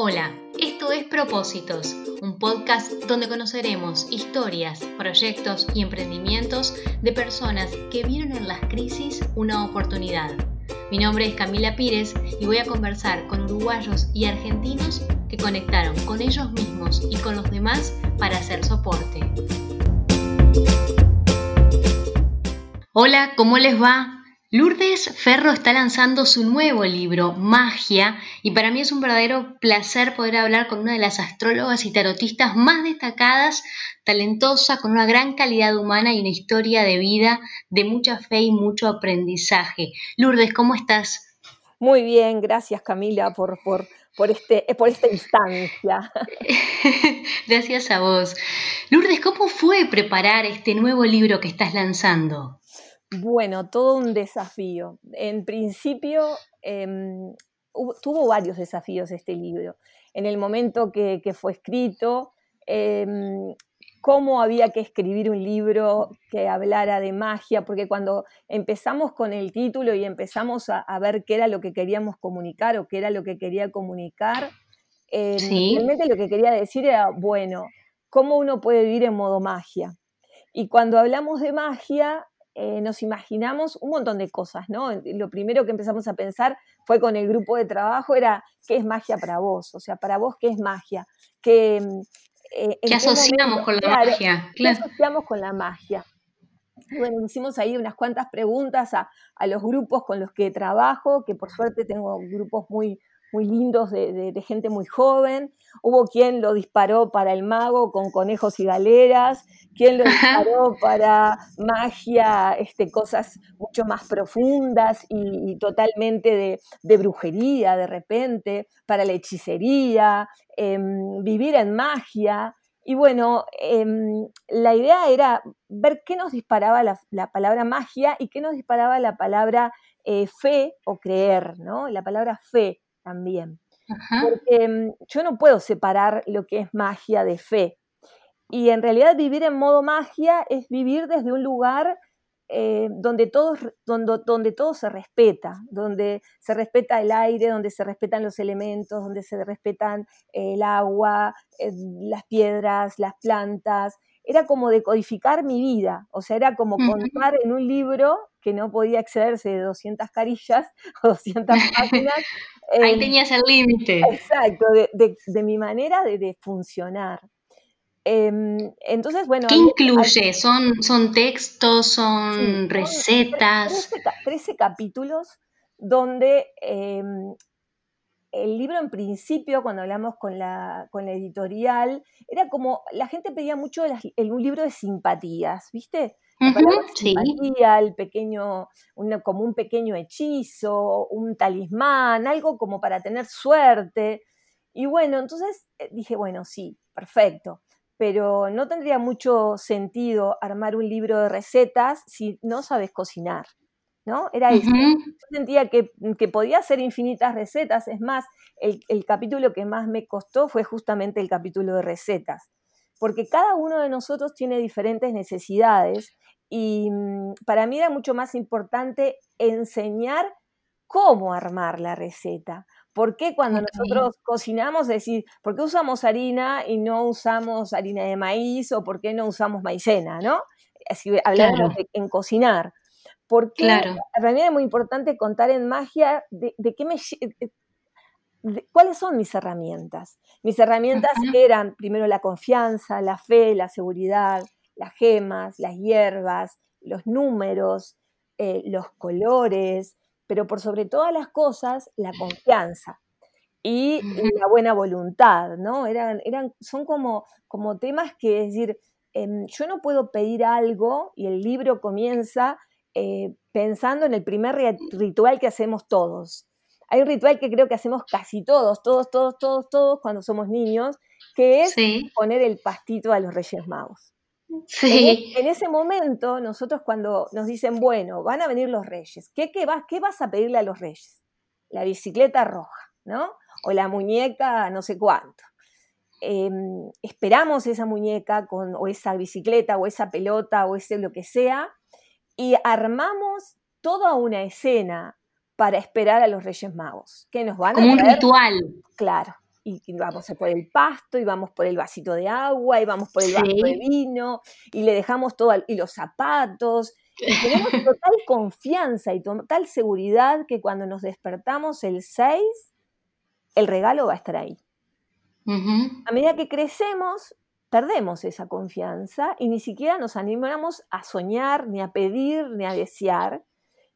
Hola, esto es Propósitos, un podcast donde conoceremos historias, proyectos y emprendimientos de personas que vieron en las crisis una oportunidad. Mi nombre es Camila Pires y voy a conversar con uruguayos y argentinos que conectaron con ellos mismos y con los demás para hacer soporte. Hola, ¿cómo les va? Lourdes Ferro está lanzando su nuevo libro, Magia, y para mí es un verdadero placer poder hablar con una de las astrólogas y tarotistas más destacadas, talentosa, con una gran calidad humana y una historia de vida de mucha fe y mucho aprendizaje. Lourdes, ¿cómo estás? Muy bien, gracias Camila por esta instancia. Gracias a vos. Lourdes, ¿cómo fue preparar este nuevo libro que estás lanzando? Bueno, todo un desafío. En principio tuvo varios desafíos este libro. En el momento que fue escrito, cómo había que escribir un libro que hablara de magia, porque cuando empezamos con el título y empezamos a ver qué era lo que queríamos comunicar o qué era lo que quería comunicar, realmente lo que quería decir era, bueno, ¿cómo uno puede vivir en modo magia? Y cuando hablamos de magia, nos imaginamos un montón de cosas, ¿no? Lo primero que empezamos a pensar fue con el grupo de trabajo, era ¿qué es magia para vos? O sea, para vos, ¿qué es magia? ¿Qué asociamos con la magia? ¿Qué asociamos con la magia? Bueno, hicimos ahí unas cuantas preguntas a los grupos con los que trabajo, que por suerte tengo grupos muy, muy lindos de gente muy joven. Hubo quien lo disparó para el mago con conejos y galeras, quien lo disparó para magia, cosas mucho más profundas y totalmente de brujería de repente, para la hechicería, vivir en magia. Y bueno, la idea era ver qué nos disparaba la palabra magia y qué nos disparaba la palabra fe o creer, ¿no? La palabra fe también. Ajá. Porque yo no puedo separar lo que es magia de fe. Y en realidad vivir en modo magia es vivir desde un lugar donde todo se respeta, donde se respeta el aire, donde se respetan los elementos, donde se respetan el agua, las piedras, las plantas. Era como decodificar mi vida, o sea, era como contar en un libro que no podía excederse de 200 carillas o 200 páginas. Ahí tenías el límite. Exacto, de mi manera de funcionar. Entonces, bueno. ¿Qué incluye? ¿Son textos, son recetas? 13 capítulos donde el libro en principio, cuando hablamos con la editorial, era como, la gente pedía mucho un libro de simpatías, ¿viste? La palabra simpatía, el pequeño, como un pequeño hechizo, un talismán, algo como para tener suerte. Y bueno, entonces dije, bueno, sí, perfecto, pero no tendría mucho sentido armar un libro de recetas si no sabes cocinar, ¿no? Era eso. Yo sentía que podía hacer infinitas recetas. Es más, el capítulo que más me costó fue justamente el capítulo de recetas, porque cada uno de nosotros tiene diferentes necesidades y para mí era mucho más importante enseñar cómo armar la receta. ¿Por qué cuando nosotros cocinamos, es decir, por qué usamos harina y no usamos harina de maíz, o por qué no usamos maicena, ¿no? Si hablamos en cocinar. Porque realmente es muy importante contar en magia de qué cuáles son mis herramientas. Mis herramientas eran primero la confianza, la fe, la seguridad, las gemas, las hierbas, los números, los colores, pero por sobre todas las cosas, la confianza y la buena voluntad, ¿no? Son como temas que, es decir, yo no puedo pedir algo y el libro comienza pensando en el primer ritual que hacemos todos. Hay un ritual que creo que hacemos casi todos cuando somos niños, que es poner el pastito a los Reyes Magos. Sí. En ese momento, nosotros cuando nos dicen, bueno, van a venir los Reyes, ¿qué vas a pedirle a los Reyes? La bicicleta roja, ¿no? O la muñeca no sé cuánto. Esperamos esa muñeca o esa bicicleta o esa pelota o ese lo que sea, y armamos toda una escena para esperar a los Reyes Magos, que nos van a traer. Como un ritual. Claro. y vamos a por el pasto, y vamos por el vasito de agua, y vamos por el vaso de vino, y le dejamos todo, y los zapatos, y tenemos total confianza y total seguridad que cuando nos despertamos el 6, el regalo va a estar ahí. Uh-huh. A medida que crecemos, perdemos esa confianza y ni siquiera nos animamos a soñar, ni a pedir, ni a desear,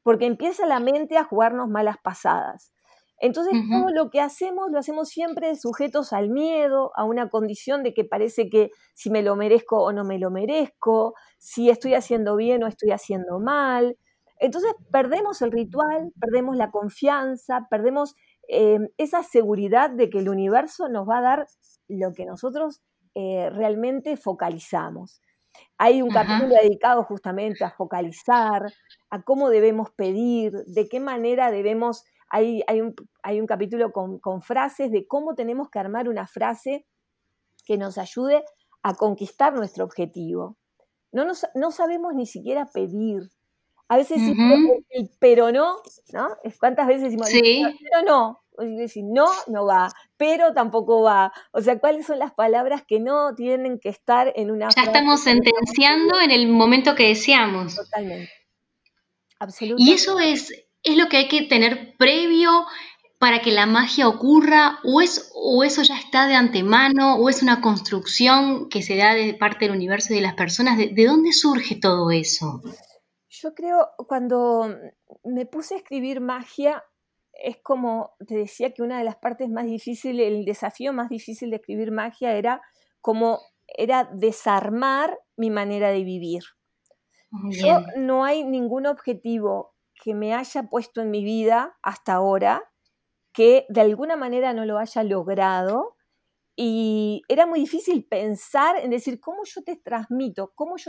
porque empieza la mente a jugarnos malas pasadas. Entonces, uh-huh. todo lo que hacemos, lo hacemos siempre sujetos al miedo, a una condición de que parece que si me lo merezco o no me lo merezco, si estoy haciendo bien o estoy haciendo mal. Entonces, perdemos el ritual, perdemos la confianza, perdemos esa seguridad de que el universo nos va a dar lo que nosotros realmente focalizamos. Hay un uh-huh. capítulo dedicado justamente a focalizar, a cómo debemos pedir, de qué manera debemos... Hay un capítulo con frases de cómo tenemos que armar una frase que nos ayude a conquistar nuestro objetivo. No sabemos ni siquiera pedir. A veces uh-huh. sí, el pero ¿no? ¿Cuántas veces decimos, sí. pero no? Decir, no, no va, pero tampoco va. O sea, ¿cuáles son las palabras que no tienen que estar en una frase? Ya estamos sentenciando en el momento que deseamos. Totalmente. Absolutamente. Y eso ¿Es lo que hay que tener previo para que la magia ocurra? ¿O eso ya está de antemano? ¿O es una construcción que se da de parte del universo y de las personas? ¿De dónde surge todo eso? Yo creo, cuando me puse a escribir magia, es como te decía que una de las partes más difíciles, el desafío más difícil de escribir magia era desarmar mi manera de vivir. Yo, no hay ningún objetivo que me haya puesto en mi vida hasta ahora, que de alguna manera no lo haya logrado, y era muy difícil pensar en decir cómo yo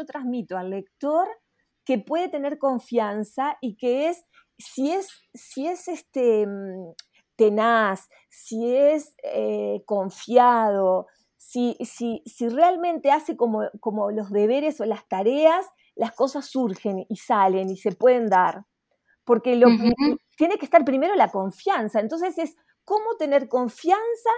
transmito al lector que puede tener confianza y que si es tenaz, si es confiado, si realmente hace como los deberes o las tareas, las cosas surgen y salen y se pueden dar. Porque lo que uh-huh. tiene que estar primero la confianza. Entonces es, ¿cómo tener confianza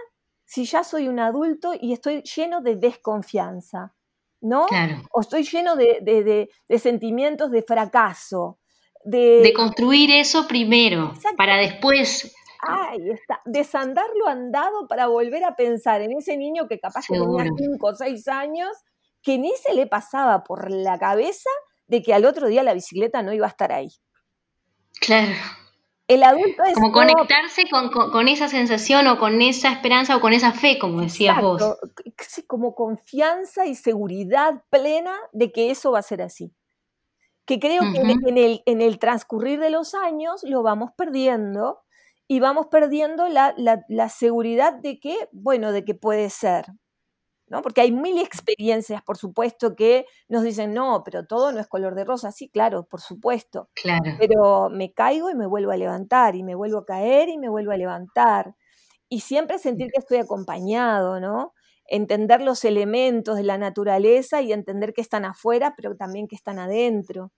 si ya soy un adulto y estoy lleno de desconfianza? ¿No? Claro. O estoy lleno de sentimientos de fracaso. De construir eso primero, para después... Ahí está, desandar lo andado para volver a pensar en ese niño que capaz seguro. Que tenía 5 o 6 años, que ni se le pasaba por la cabeza de que al otro día la bicicleta no iba a estar ahí. Claro. El adulto es como conectarse con esa sensación o con esa esperanza o con esa fe, como decías vos. Como confianza y seguridad plena de que eso va a ser así. Que creo uh-huh. que en el transcurrir de los años lo vamos perdiendo y vamos perdiendo la seguridad de que puede ser. ¿No? Porque hay mil experiencias, por supuesto, que nos dicen, no, pero todo no es color de rosa. Sí, claro, por supuesto. Claro. Pero me caigo y me vuelvo a levantar, y me vuelvo a caer y me vuelvo a levantar. Y siempre sentir que estoy acompañado, ¿no? Entender los elementos de la naturaleza y entender que están afuera, pero también que están adentro.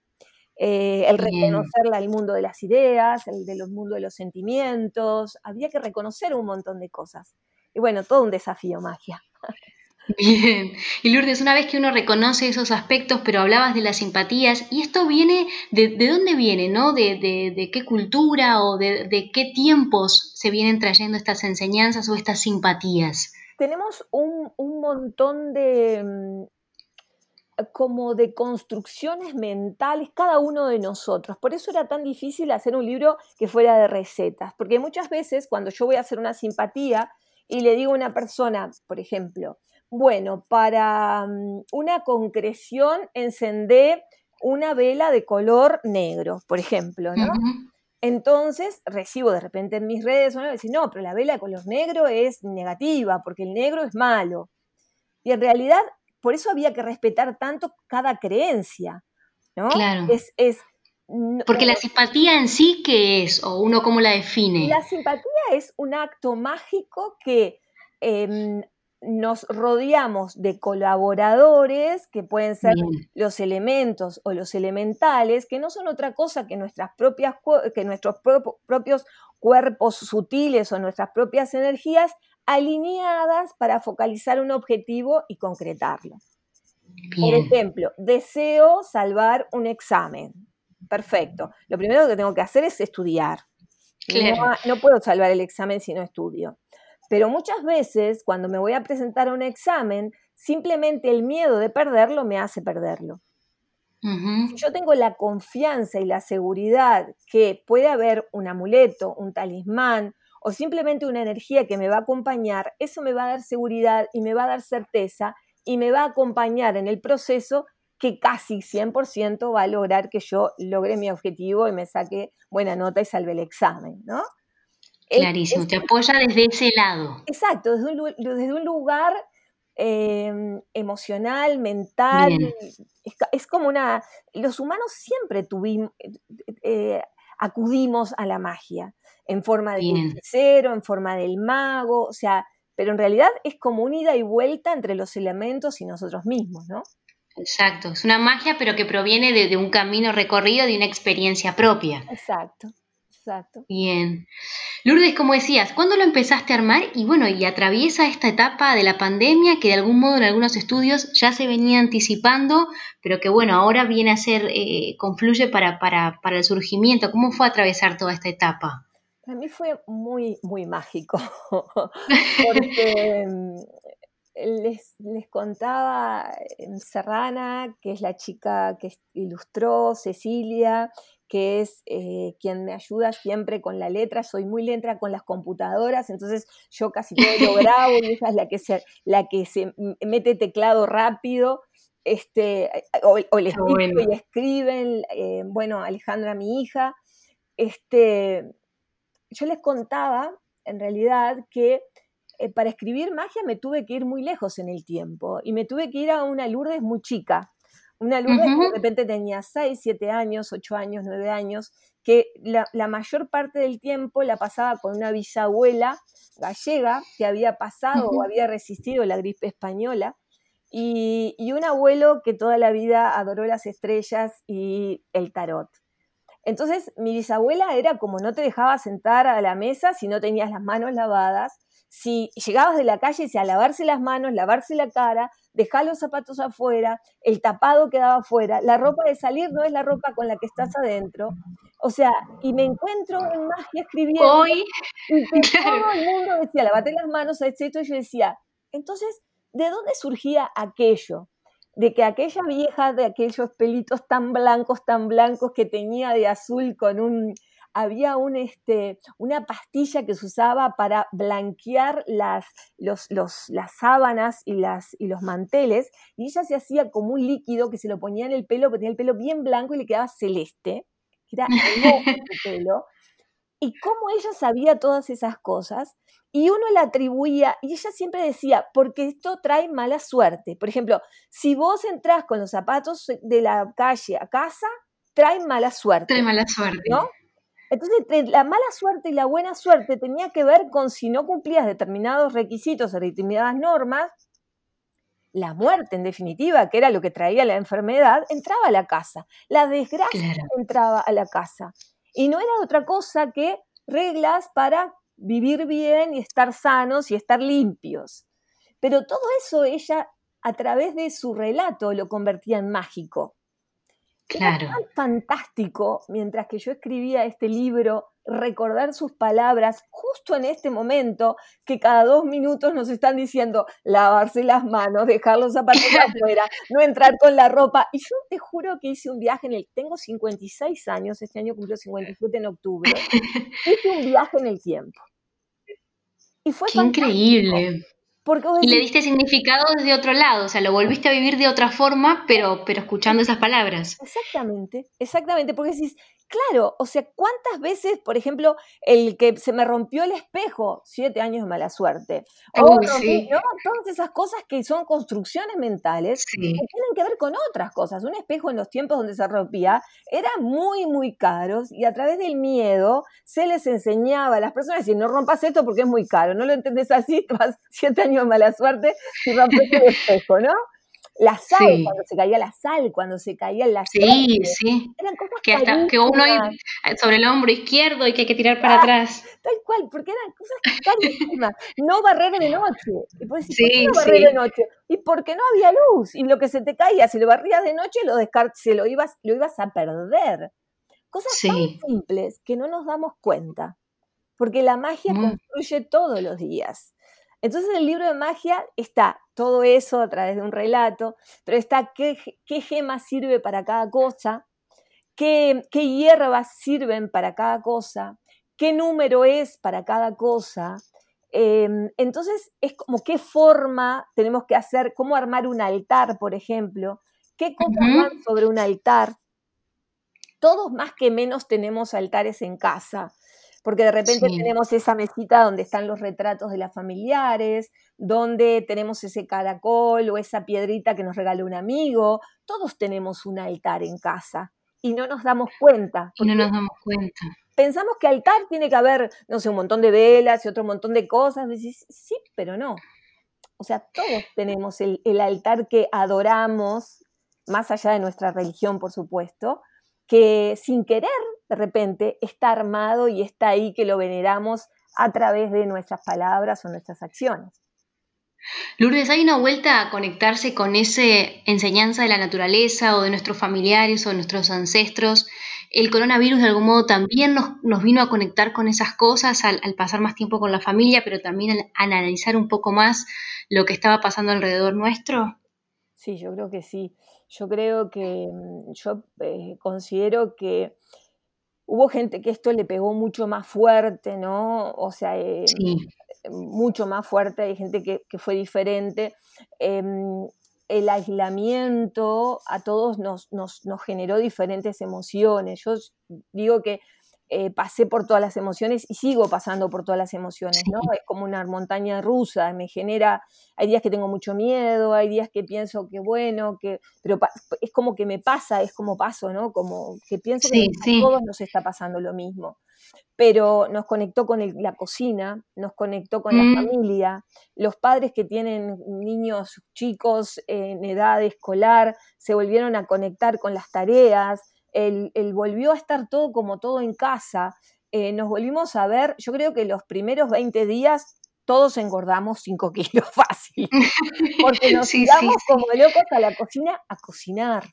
El reconocerla al mundo de las ideas, el del mundo de los sentimientos. Había que reconocer un montón de cosas. Y bueno, todo un desafío, magia. Bien, y Lourdes, una vez que uno reconoce esos aspectos, pero hablabas de las simpatías, ¿y esto viene, de dónde viene, no? ¿De qué cultura o de qué tiempos se vienen trayendo estas enseñanzas o estas simpatías? Tenemos un montón de, como de construcciones mentales, cada uno de nosotros. Por eso era tan difícil hacer un libro que fuera de recetas, porque muchas veces cuando yo voy a hacer una simpatía y le digo a una persona, por ejemplo, bueno, para una concreción encendé una vela de color negro, por ejemplo, ¿no? Uh-huh. Entonces recibo de repente en mis redes una vez, no, pero la vela de color negro es negativa, porque el negro es malo. Y en realidad, por eso había que respetar tanto cada creencia, ¿no? Claro. Porque la simpatía en sí, ¿qué es? ¿O uno cómo la define? La simpatía es un acto mágico que... nos rodeamos de colaboradores que pueden ser bien. Los elementos o los elementales, que no son otra cosa que nuestros propios cuerpos sutiles o nuestras propias energías alineadas para focalizar un objetivo y concretarlo. Bien. Por ejemplo, deseo salvar un examen. Perfecto. Lo primero que tengo que hacer es estudiar. Claro. No puedo salvar el examen si no estudio. Pero muchas veces, cuando me voy a presentar a un examen, simplemente el miedo de perderlo me hace perderlo. Uh-huh. Yo tengo la confianza y la seguridad que puede haber un amuleto, un talismán o simplemente una energía que me va a acompañar, eso me va a dar seguridad y me va a dar certeza y me va a acompañar en el proceso que casi 100% va a lograr que yo logre mi objetivo y me saque buena nota y salve el examen, ¿no? Clarísimo, te apoya desde ese lado. Exacto, desde un lugar emocional, mental. Es como una... Los humanos siempre acudimos a la magia, en forma de hechicero, en forma del mago, o sea, pero en realidad es como un ida y vuelta entre los elementos y nosotros mismos, ¿no? Exacto, es una magia pero que proviene de un camino recorrido, de una experiencia propia. Exacto. Exacto. Bien. Lourdes, como decías, ¿cuándo lo empezaste a armar? Y bueno, y atraviesa esta etapa de la pandemia que de algún modo en algunos estudios ya se venía anticipando, pero que bueno, ahora viene a ser, confluye para el surgimiento. ¿Cómo fue atravesar toda esta etapa? Para mí fue muy, muy mágico, porque les contaba Serrana, que es la chica que ilustró, Cecilia, que es quien me ayuda siempre con la letra. Soy muy letra con las computadoras, entonces yo casi todo lo grabo y ella es la que se mete teclado rápido, o le escribo y escriben. Bueno, Alejandra, mi hija. Yo les contaba, en realidad, que para escribir magia me tuve que ir muy lejos en el tiempo y me tuve que ir a una Lourdes muy chica. Una Lourdes que de repente tenía 6, 7 años, 8 años, 9 años, que la mayor parte del tiempo la pasaba con una bisabuela gallega que había pasado o había resistido la gripe española, y un abuelo que toda la vida adoró las estrellas y el tarot. Entonces, mi bisabuela era como no te dejaba sentar a la mesa si no tenías las manos lavadas. Si llegabas de la calle, decía lavarse las manos, lavarse la cara, dejar los zapatos afuera, el tapado quedaba afuera, la ropa de salir no es la ropa con la que estás adentro. O sea, y me encuentro en magia escribiendo. Hoy, y que todo el mundo decía, lavate las manos, etc. Y yo decía, entonces, ¿de dónde surgía aquello? De que aquella vieja, de aquellos pelitos tan blancos que tenía de azul con un... Había una pastilla que se usaba para blanquear las sábanas y los manteles, y ella se hacía como un líquido que se lo ponía en el pelo, que tenía el pelo bien blanco y le quedaba celeste, que era hermoso el pelo. Y cómo ella sabía todas esas cosas, y uno la atribuía, y ella siempre decía, porque esto trae mala suerte. Por ejemplo, si vos entrás con los zapatos de la calle a casa, trae mala suerte. Trae mala suerte, ¿no? Entonces, la mala suerte y la buena suerte tenía que ver con si no cumplías determinados requisitos o determinadas normas, la muerte, en definitiva, que era lo que traía la enfermedad, entraba a la casa. La desgracia entraba a la casa. Y no era otra cosa que reglas para vivir bien y estar sanos y estar limpios. Pero todo eso ella, a través de su relato, lo convertía en mágico. Claro. Era tan fantástico, mientras que yo escribía este libro, recordar sus palabras justo en este momento, que cada 2 minutos nos están diciendo lavarse las manos, dejar los zapatos afuera, no entrar con la ropa. Y yo te juro que hice un viaje tengo 56 años, este año cumplo 57 en octubre. Hice un viaje en el tiempo. Y fue fantástico. Increíble. Y le diste significado desde otro lado, o sea, lo volviste a vivir de otra forma, pero escuchando esas palabras. Exactamente, porque decís, claro, o sea, ¿cuántas veces, por ejemplo, el que se me rompió el espejo, 7 años de mala suerte? ¿No? Todas esas cosas que son construcciones mentales que tienen que ver con otras cosas. Un espejo en los tiempos donde se rompía era muy, muy caro, y a través del miedo se les enseñaba a las personas a decir, no rompas esto porque es muy caro, no lo entendés así, vas 7 años de mala suerte y rompes el espejo, ¿no? La sal, sí. Cuando se caía la sal, cuando se caía la sal. Sí, sí. Eran cosas que hasta que uno sobre el hombro izquierdo y que hay que tirar para atrás. Tal cual, porque eran cosas carísimas. No barrer de noche. Y por decir, ¿por qué no barrer de noche? Y porque no había luz. Y lo que se te caía, si lo barrías de noche, lo ibas a perder. Cosas tan simples que no nos damos cuenta. Porque la magia construye todos los días. Entonces en el libro de magia está todo eso a través de un relato, pero está qué gema sirve para cada cosa, qué hierbas sirven para cada cosa, qué número es para cada cosa. Entonces es como qué forma tenemos que hacer, cómo armar un altar, por ejemplo, qué cosas van sobre un altar. Todos más que menos tenemos altares en casa. Porque de repente tenemos esa mesita donde están los retratos de las familiares, donde tenemos ese caracol o esa piedrita que nos regaló un amigo. Todos tenemos un altar en casa y no nos damos cuenta. Y no nos damos cuenta. Pensamos que altar tiene que haber, no sé, un montón de velas y otro montón de cosas. Decís, sí, pero no. O sea, todos tenemos el altar que adoramos, más allá de nuestra religión, por supuesto, que sin querer, de repente, está armado y está ahí que lo veneramos a través de nuestras palabras o nuestras acciones. Lourdes, ¿hay una vuelta a conectarse con esa enseñanza de la naturaleza o de nuestros familiares o de nuestros ancestros? ¿El coronavirus de algún modo también nos vino a conectar con esas cosas al pasar más tiempo con la familia, pero también al analizar un poco más lo que estaba pasando alrededor nuestro? Sí, yo creo que sí. Considero que hubo gente que esto le pegó mucho más fuerte, ¿no? O sea, mucho más fuerte, hay gente que fue diferente. El aislamiento a todos nos generó diferentes emociones. Yo digo que pasé por todas las emociones y sigo pasando por todas las emociones, ¿no? Es como una montaña rusa, hay días que tengo mucho miedo, hay días que pienso que es como que me pasa, es como paso, ¿no? Como que pienso que a todos nos está pasando lo mismo. Pero nos conectó con la cocina, nos conectó con la familia, los padres que tienen niños chicos en edad escolar se volvieron a conectar con las tareas. El volvió a estar todo como todo en casa, nos volvimos a ver, yo creo que los primeros 20 días todos engordamos 5 kilos fácil, porque nos tiramos como locos a la cocina a cocinar,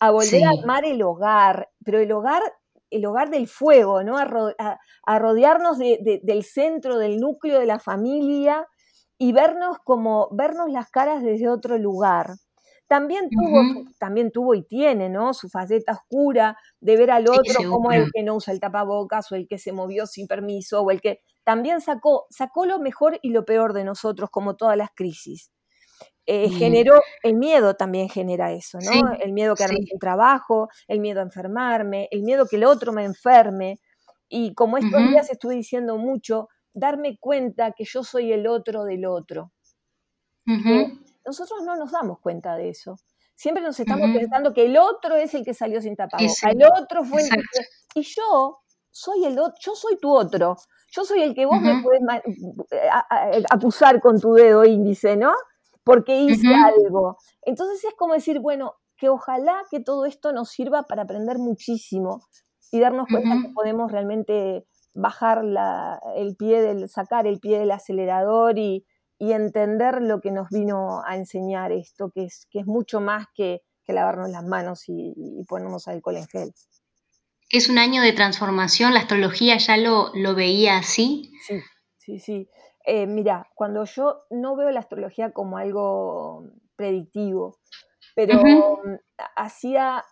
a volver a armar el hogar, pero el hogar del fuego, ¿no? A rodearnos del centro, del núcleo de la familia y vernos las caras desde otro lugar. También tuvo y tiene, ¿no? Su faceta oscura de ver al otro como el que no usa el tapabocas o el que se movió sin permiso o el que también sacó lo mejor y lo peor de nosotros, como todas las crisis. El miedo también genera eso, ¿no? Sí, el miedo a quedarme sin trabajo, el miedo a enfermarme, el miedo que el otro me enferme. Y como estos días estuve diciendo mucho, darme cuenta que yo soy el otro del otro. Nosotros no nos damos cuenta de eso. Siempre nos estamos pensando que el otro es el que salió sin tapabocas, el otro fue el que... Y yo soy yo soy tu otro. Yo soy el que vos me podés acusar con tu dedo índice, ¿no? Porque hice algo. Entonces es como decir, bueno, que ojalá que todo esto nos sirva para aprender muchísimo y darnos cuenta que podemos realmente bajar sacar el pie del acelerador y entender lo que nos vino a enseñar esto, que es mucho más que lavarnos las manos y ponernos alcohol en gel. Es un año de transformación, la astrología ya lo veía así. Sí. Mirá, cuando yo no veo la astrología como algo predictivo, pero hacía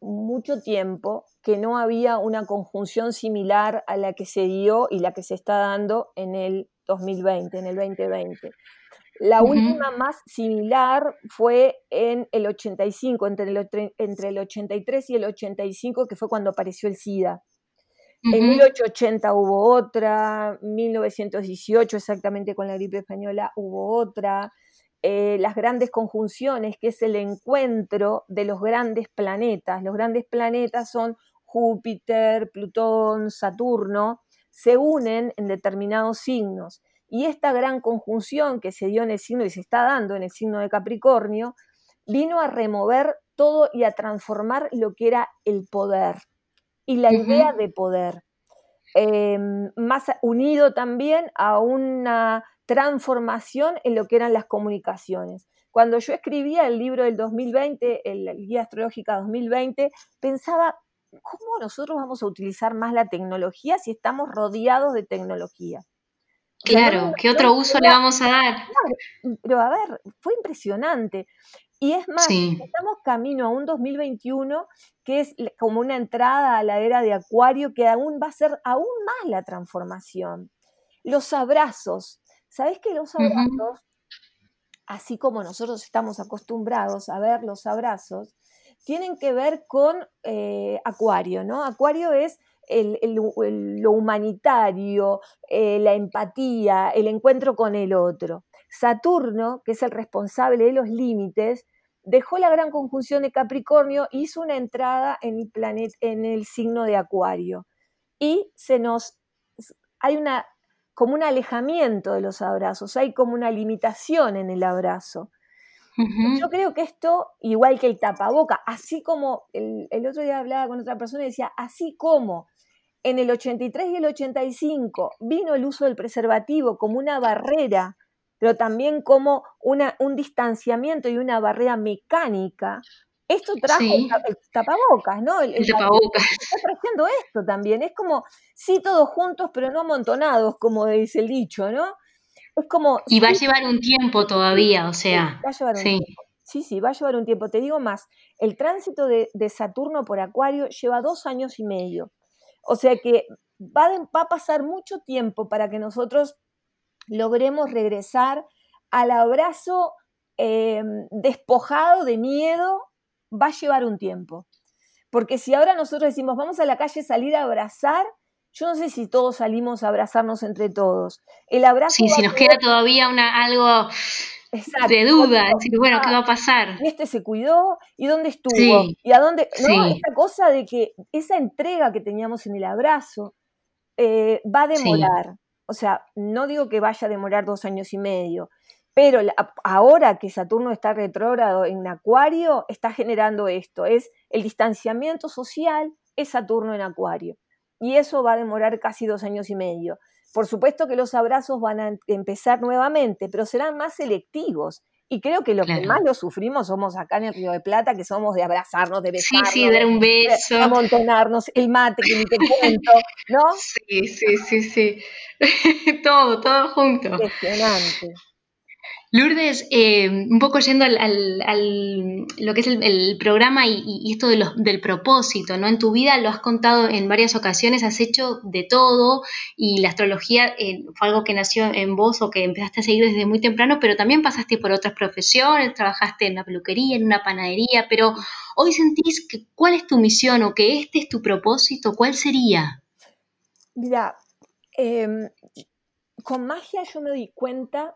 mucho tiempo que no había una conjunción similar a la que se dio y la que se está dando en el 2020, en el 2020. La última más similar fue en el 85, entre el 83 y el 85, que fue cuando apareció el SIDA. En 1880 hubo otra, 1918 exactamente con la gripe española hubo otra. Las grandes conjunciones, que es el encuentro de los grandes planetas. Los grandes planetas son Júpiter, Plutón, Saturno, se unen en determinados signos Y esta gran conjunción que se dio en el signo y se está dando en el signo de Capricornio, vino a remover todo y a transformar lo que era el poder y la idea de poder. Más unido también a una transformación en lo que eran las comunicaciones. Cuando yo escribía el libro del 2020, el Guía Astrológica 2020, pensaba, ¿cómo nosotros vamos a utilizar más la tecnología si estamos rodeados de tecnología? Claro, ¿qué otro uso le vamos a dar? Pero a ver, fue impresionante. Y es más, estamos camino a un 2021 que es como una entrada a la era de Acuario que aún va a ser aún más la transformación. Los abrazos. ¿Sabés que los abrazos, así como nosotros estamos acostumbrados a ver los abrazos, tienen que ver con Acuario, ¿no? Acuario es lo humanitario, la empatía, el encuentro con el otro. Saturno, que es el responsable de los límites, dejó la gran conjunción de Capricornio e hizo una entrada en el signo de Acuario. Y hay como un alejamiento de los abrazos, hay como una limitación en el abrazo. Yo creo que esto, igual que el tapaboca, así como el otro día hablaba con otra persona y decía, así como en el 83 y el 85 vino el uso del preservativo como una barrera, pero también como un distanciamiento y una barrera mecánica, esto trajo el tapabocas, ¿no? El tapabocas. Está trayendo esto también, es como, sí, todos juntos, pero no amontonados, como dice el dicho, ¿no? Es como... Y va a llevar un tiempo todavía, o sea... Va a llevar un tiempo. Sí, va a llevar un tiempo. Te digo más, el tránsito de Saturno por Acuario lleva 2 años y medio. O sea que va a pasar mucho tiempo para que nosotros logremos regresar al abrazo despojado de miedo, va a llevar un tiempo. Porque si ahora nosotros decimos, vamos a la calle a salir a abrazar, yo no sé si todos salimos a abrazarnos entre todos. El abrazo si nos queda todavía algo de duda, decir, bueno, ¿qué va a pasar? Y este se cuidó, ¿y dónde estuvo? ¿Y a dónde? No, esa cosa de que esa entrega que teníamos en el abrazo va a demorar. O sea, no digo que vaya a demorar 2 años y medio, pero ahora que Saturno está retrógrado en Acuario, está generando esto, es el distanciamiento social, es Saturno en Acuario, y eso va a demorar casi 2 años y medio. Por supuesto que los abrazos van a empezar nuevamente, pero serán más selectivos, y creo que los que más lo sufrimos somos acá en el Río de Plata, que somos de abrazarnos, de besarnos, dar un beso, de amontonarnos, el mate que ni te cuento, ¿no? Sí. Todo junto. Impresionante. Lourdes, un poco yendo al lo que es el programa y esto del propósito, ¿no? En tu vida lo has contado en varias ocasiones, has hecho de todo y la astrología fue algo que nació en vos o que empezaste a seguir desde muy temprano, pero también pasaste por otras profesiones, trabajaste en una peluquería, en una panadería, pero hoy sentís que ¿cuál es tu misión o que este es tu propósito? ¿Cuál sería? Mira, con magia yo me di cuenta.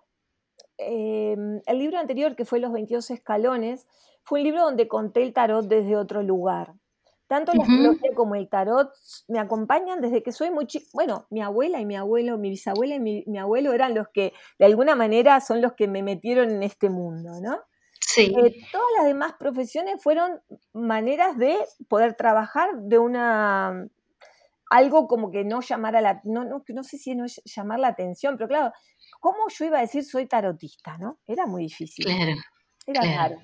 El libro anterior, que fue Los 22 Escalones, fue un libro donde conté el tarot desde otro lugar. Tanto la astrología como el tarot me acompañan desde que soy muy chica. Bueno, mi abuela y mi abuelo, mi bisabuela y mi abuelo eran los que, de alguna manera, son los que me metieron en este mundo, ¿no? Sí. Todas las demás profesiones fueron maneras de poder trabajar de algo como que no llamara no sé si no es llamar la atención, pero claro, ¿cómo yo iba a decir soy tarotista, no? Era muy difícil. Claro.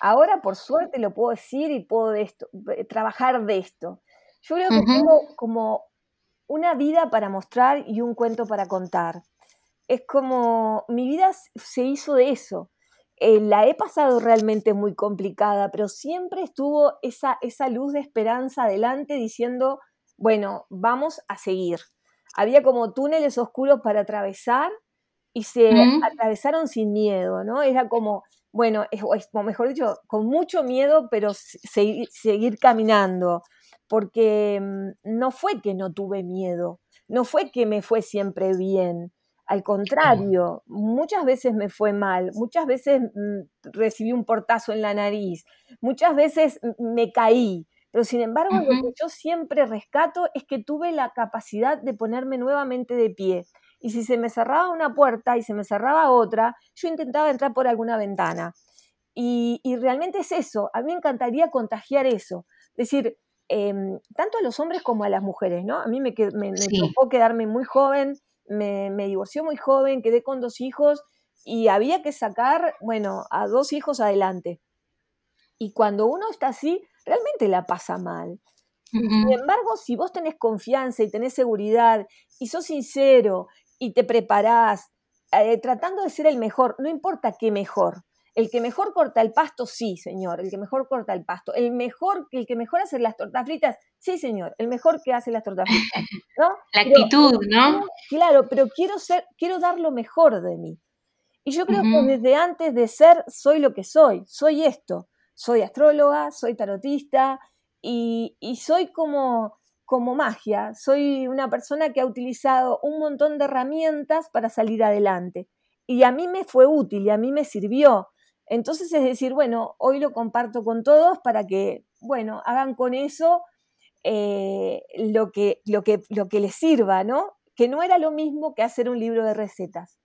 Ahora, por suerte, lo puedo decir y puedo trabajar de esto. Yo creo que tengo como una vida para mostrar y un cuento para contar. Es como, mi vida se hizo de eso. La he pasado realmente muy complicada, pero siempre estuvo esa luz de esperanza adelante diciendo, bueno, vamos a seguir. Había como túneles oscuros para atravesar, y se atravesaron sin miedo, ¿no? Era como, bueno, o mejor dicho, con mucho miedo, pero seguir caminando, porque no fue que no tuve miedo, no fue que me fue siempre bien, al contrario, muchas veces me fue mal, muchas veces recibí un portazo en la nariz, muchas veces me caí, pero sin embargo lo que yo siempre rescato es que tuve la capacidad de ponerme nuevamente de pie, Y si se me cerraba una puerta y se me cerraba otra, yo intentaba entrar por alguna ventana. Y realmente es eso. A mí me encantaría contagiar eso. Es decir, tanto a los hombres como a las mujeres, ¿no? A mí me sí. tocó quedarme muy joven, me divorció muy joven, quedé con 2 hijos y había que sacar, bueno, a 2 hijos adelante. Y cuando uno está así, realmente la pasa mal. Uh-huh. Sin embargo, si vos tenés confianza y tenés seguridad y sos sincero y te preparás tratando de ser el mejor, no importa qué mejor. El que mejor corta el pasto, sí, señor. El que mejor corta el pasto. El que mejor hace las tortas fritas, sí, señor. El mejor que hace las tortas fritas, ¿no? La actitud, ¿no? Claro, pero quiero dar lo mejor de mí. Y yo creo uh-huh. que desde antes de ser, soy lo que soy. Soy esto. Soy astróloga, soy tarotista y soy como magia. Soy una persona que ha utilizado un montón de herramientas para salir adelante. Y a mí me fue útil y a mí me sirvió. Entonces es decir, bueno, hoy lo comparto con todos para que, bueno, hagan con eso lo que les sirva, ¿no? Que no era lo mismo que hacer un libro de recetas.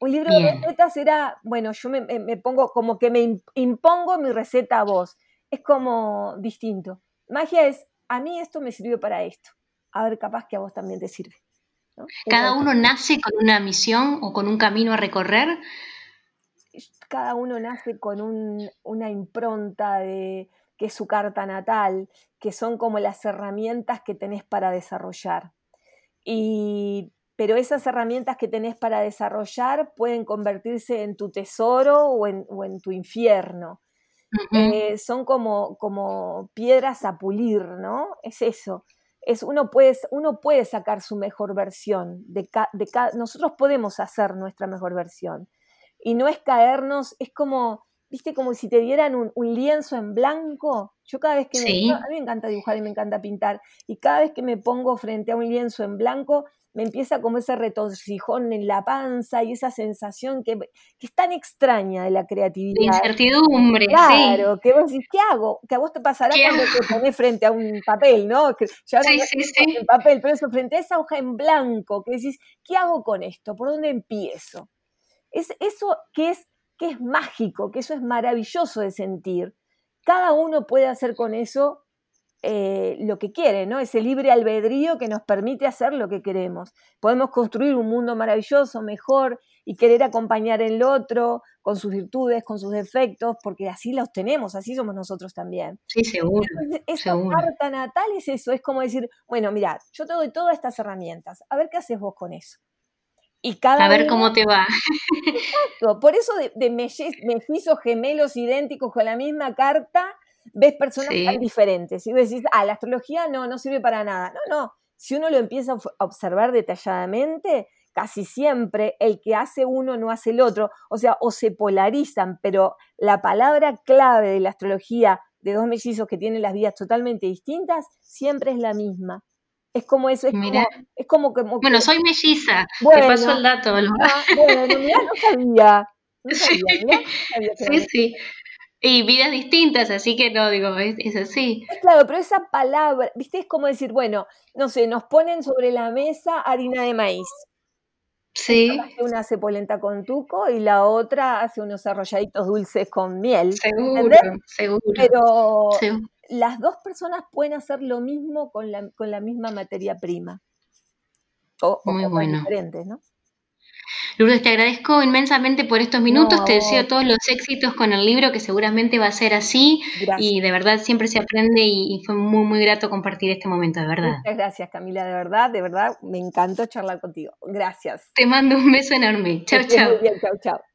Un libro Bien. De recetas era, bueno, yo me pongo como que me impongo mi receta a vos. Es como distinto. Magia es, a mí esto me sirvió para esto. A ver, capaz que a vos también te sirve, ¿no? ¿Cada uno nace con una misión o con un camino a recorrer? Cada uno nace con una impronta de que es su carta natal, que son como las herramientas que tenés para desarrollar. Pero esas herramientas que tenés para desarrollar pueden convertirse en tu tesoro o en tu infierno. Uh-huh. Son como piedras a pulir, ¿no? Es eso. Uno puede sacar su mejor versión. Nosotros podemos hacer nuestra mejor versión. Y no es caernos, es como, viste, como si te dieran un lienzo en blanco. Yo cada vez que sí. A mí me encanta dibujar y me encanta pintar. Y cada vez que me pongo frente a un lienzo en blanco, me empieza como ese retorcijón en la panza y esa sensación que es tan extraña de la creatividad. De incertidumbre, claro, sí. Que vos decís, ¿qué hago? Que a vos te pasará cuando te ponés frente a un papel, ¿no? Que ya sí, no sí, sí. En papel, pero eso, frente a esa hoja en blanco, que decís, ¿qué hago con esto? ¿Por dónde empiezo? Es eso que es mágico, que eso es maravilloso de sentir. Cada uno puede hacer con eso lo que quiere, ¿no? Ese libre albedrío que nos permite hacer lo que queremos. Podemos construir un mundo maravilloso, mejor, y querer acompañar al otro con sus virtudes, con sus defectos, porque así los tenemos, así somos nosotros también. Sí, seguro. Esa carta natal es eso, es como decir, bueno, mirá, yo te doy todas estas herramientas, a ver qué haces vos con eso. Y cada a ver día, cómo te va. Exacto, por eso de mellizos gemelos idénticos con la misma carta, ves personas sí. tan diferentes. Y vos decís, la astrología no sirve para nada. No, si uno lo empieza a observar detalladamente, casi siempre el que hace uno no hace el otro. O sea, o se polarizan, pero la palabra clave de la astrología de 2 mellizos que tienen las vidas totalmente distintas, siempre es la misma. Es como eso, es como que... Bueno, soy melliza, te paso el dato. ¿No? Bueno, mirá, no sabía. Sí, sí. Y vidas distintas, así que no, digo, es así. Claro, pero esa palabra, ¿viste? Es como decir, bueno, no sé, nos ponen sobre la mesa harina de maíz. Sí. Una hace polenta con tuco y la otra hace unos arrolladitos dulces con miel. Seguro. Pero... seguro. Las dos personas pueden hacer lo mismo con la misma materia prima. O muy bueno. Diferentes, ¿no? Lourdes, te agradezco inmensamente por estos minutos. No. Te deseo todos los éxitos con el libro, que seguramente va a ser así. Gracias. Y de verdad siempre se aprende y fue muy, muy grato compartir este momento, de verdad. Muchas gracias, Camila, de verdad. Me encantó charlar contigo. Gracias. Te mando un beso enorme. Chau, chau. Muy bien, chau.